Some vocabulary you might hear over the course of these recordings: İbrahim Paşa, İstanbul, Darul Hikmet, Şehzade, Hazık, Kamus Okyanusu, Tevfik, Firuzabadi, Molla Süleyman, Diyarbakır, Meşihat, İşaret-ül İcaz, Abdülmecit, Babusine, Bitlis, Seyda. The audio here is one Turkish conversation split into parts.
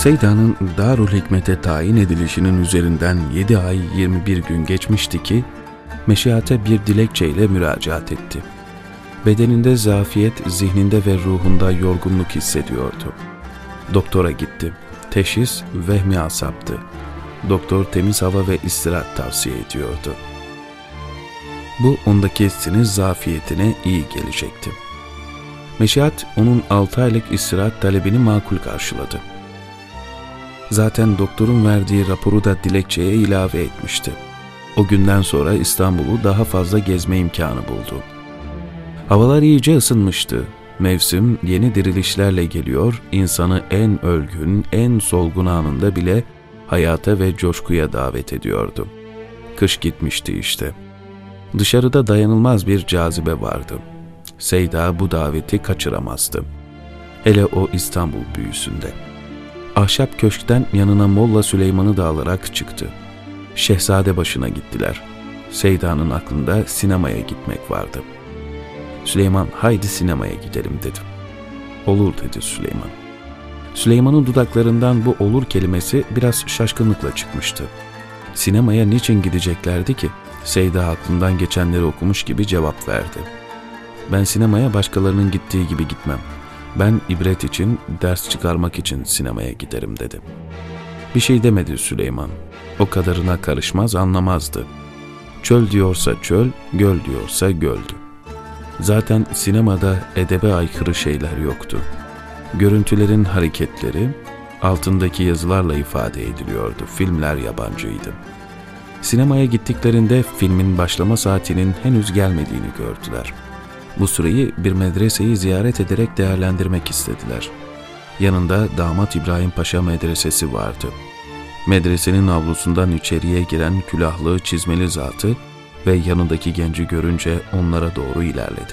Seyda'nın Darul Hikmet'e tayin edilişinin üzerinden 7 ay 21 gün geçmişti ki Meşihat'e bir dilekçeyle müracaat etti. Bedeninde zafiyet, zihninde ve ruhunda yorgunluk hissediyordu. Doktora gitti. Teşhis vehmi asaptı. Doktor temiz hava ve istirahat tavsiye ediyordu. Bu ondaki sinir zafiyetine iyi gelecekti. Meşihat onun 6 aylık istirahat talebini makul karşıladı. Zaten doktorun verdiği raporu da dilekçeye ilave etmişti. O günden sonra İstanbul'u daha fazla gezme imkanı buldu. Havalar iyice ısınmıştı. Mevsim yeni dirilişlerle geliyor, insanı en ölgün, en solgun anında bile hayata ve coşkuya davet ediyordu. Kış gitmişti işte. Dışarıda dayanılmaz bir cazibe vardı. Seyda bu daveti kaçıramazdı. Hele o İstanbul büyüsünde. Ahşap köşkten yanına Molla Süleyman'ı da alarak çıktı. Şehzade başına gittiler. Seyda'nın aklında sinemaya gitmek vardı. Süleyman, haydi sinemaya gidelim dedi. Olur dedi Süleyman. Süleyman'ın dudaklarından bu olur kelimesi biraz şaşkınlıkla çıkmıştı. Sinemaya niçin gideceklerdi ki? Seyda aklından geçenleri okumuş gibi cevap verdi. Ben sinemaya başkalarının gittiği gibi gitmem. Ben ibret için, ders çıkarmak için sinemaya giderim dedi. Bir şey demedi Süleyman. O kadarına karışmaz, anlamazdı. Çöl diyorsa çöl, göl diyorsa göldü. Zaten sinemada edebe aykırı şeyler yoktu. Görüntülerin hareketleri altındaki yazılarla ifade ediliyordu. Filmler yabancıydı. Sinemaya gittiklerinde filmin başlama saatinin henüz gelmediğini gördüler. Bu süreyi bir medreseyi ziyaret ederek değerlendirmek istediler. Yanında damat İbrahim Paşa medresesi vardı. Medresenin avlusundan içeriye giren külahlı, çizmeli zatı ve yanındaki genci görünce onlara doğru ilerledi.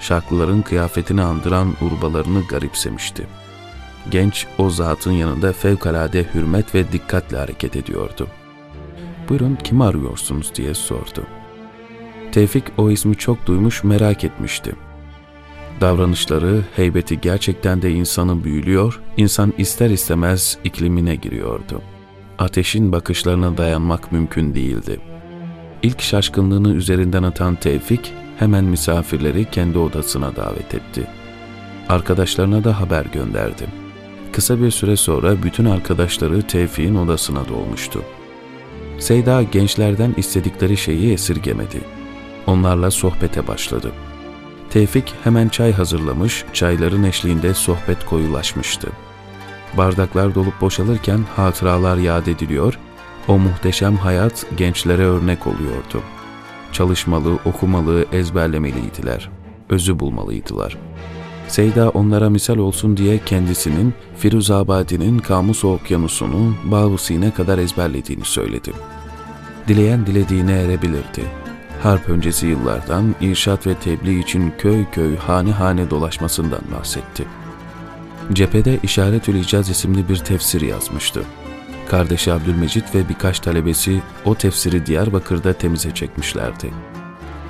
Şarklıların kıyafetini andıran urbalarını garipsemişti. Genç o zatın yanında fevkalade hürmet ve dikkatle hareket ediyordu. Buyurun kimi arıyorsunuz diye sordu. Tevfik o ismi çok duymuş, merak etmişti. Davranışları, heybeti gerçekten de insanı büyülüyor, insan ister istemez iklimine giriyordu. Ateşin bakışlarına dayanmak mümkün değildi. İlk şaşkınlığını üzerinden atan Tevfik hemen misafirleri kendi odasına davet etti. Arkadaşlarına da haber gönderdi. Kısa bir süre sonra bütün arkadaşları Tevfik'in odasına dolmuştu. Seyda gençlerden istedikleri şeyi esirgemedi. Onlarla sohbete başladı. Tevfik hemen çay hazırlamış, çayların eşliğinde sohbet koyulaşmıştı. Bardaklar dolup boşalırken hatıralar yad ediliyor, o muhteşem hayat gençlere örnek oluyordu. Çalışmalı, okumalı, ezberlemeliydiler. Özü bulmalıydılar. Seyda onlara misal olsun diye kendisinin Firuzabadi'nin Kamus Okyanusu'nu Babusine kadar ezberlediğini söyledi. Dileyen dilediğine erebilirdi. Harp öncesi yıllardan irşat ve tebliğ için köy köy, hane hane dolaşmasından bahsetti. Cephede İşaret-ül İcaz isimli bir tefsir yazmıştı. Kardeşi Abdülmecit ve birkaç talebesi o tefsiri Diyarbakır'da temize çekmişlerdi.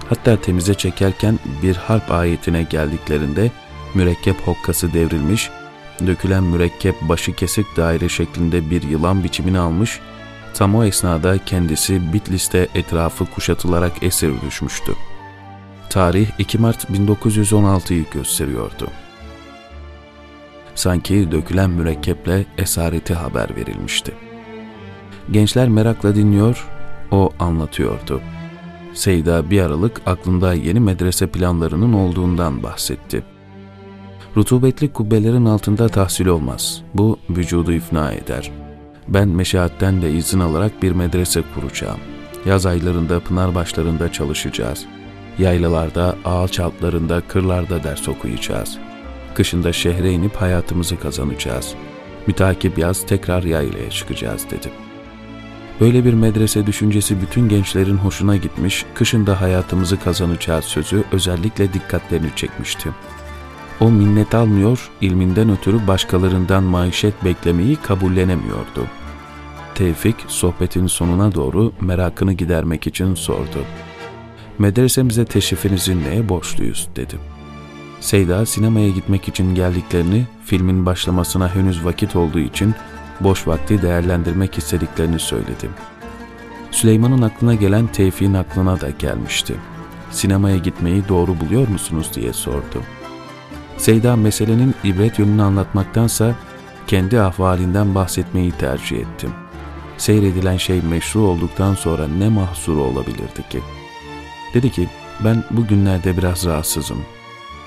Hatta temize çekerken bir harp ayetine geldiklerinde mürekkep hokkası devrilmiş, dökülen mürekkep başı kesik daire şeklinde bir yılan biçimini almış, tam o esnada kendisi Bitlis'te etrafı kuşatılarak esir düşmüştü. Tarih 2 Mart 1916'yı gösteriyordu. Sanki dökülen mürekkeple esareti haber verilmişti. Gençler merakla dinliyor, o anlatıyordu. Seyda bir aralık aklında yeni medrese planlarının olduğundan bahsetti. Rutubetli kubbelerin altında tahsil olmaz, bu vücudu ifna eder. Ben Meşihat'ten de izin alarak bir medrese kuracağım. Yaz aylarında pınar başlarında çalışacağız. Yaylalarda, ağaç altlarında, kırlarda ders okuyacağız. Kışında şehre inip hayatımızı kazanacağız. Mütakip yaz tekrar yaylaya çıkacağız dedi. Böyle bir medrese düşüncesi bütün gençlerin hoşuna gitmiş, kışında hayatımızı kazanacağız sözü özellikle dikkatlerini çekmişti. O minnet almıyor, ilminden ötürü başkalarından maişet beklemeyi kabullenemiyordu. Tevfik sohbetin sonuna doğru merakını gidermek için sordu. Medresemize teşrifinizi neye borçluyuz dedi. Seyda sinemaya gitmek için geldiklerini, filmin başlamasına henüz vakit olduğu için boş vakti değerlendirmek istediklerini söyledi. Süleyman'ın aklına gelen Tevfik'in aklına da gelmişti. Sinemaya gitmeyi doğru buluyor musunuz diye sordu. Seyda meselenin ibret yönünü anlatmaktansa kendi ahvalinden bahsetmeyi tercih etti. Seyredilen şey meşru olduktan sonra ne mahsuru olabilirdi ki? Dedi ki, ben bugünlerde biraz rahatsızım.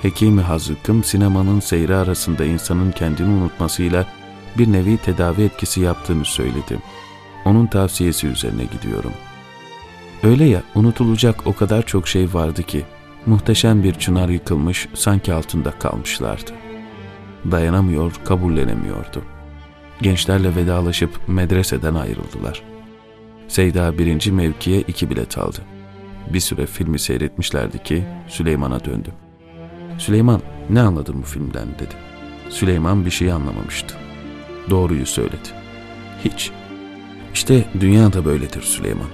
Hekimi Hazık'ım sinemanın seyri arasında insanın kendini unutmasıyla bir nevi tedavi etkisi yaptığını söyledi. Onun tavsiyesi üzerine gidiyorum. Öyle ya, unutulacak o kadar çok şey vardı ki, muhteşem bir çınar yıkılmış, sanki altında kalmışlardı. Dayanamıyor, kabullenemiyordu. Gençlerle vedalaşıp medreseden ayrıldılar. Seyda birinci mevkiye 2 bilet aldı. Bir süre filmi seyretmişlerdi ki Süleyman'a döndü. Süleyman, ne anladın bu filmden dedi. Süleyman bir şey anlamamıştı. Doğruyu söyledi. Hiç. İşte dünya da böyledir Süleyman.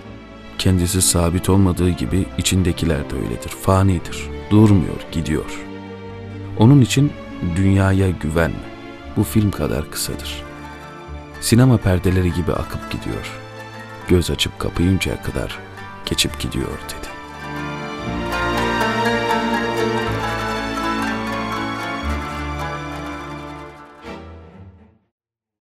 Kendisi sabit olmadığı gibi içindekiler de öyledir, fanidir, durmuyor, gidiyor. Onun için dünyaya güvenme, bu film kadar kısadır. Sinema perdeleri gibi akıp gidiyor, göz açıp kapayıncaya kadar geçip gidiyor dedi.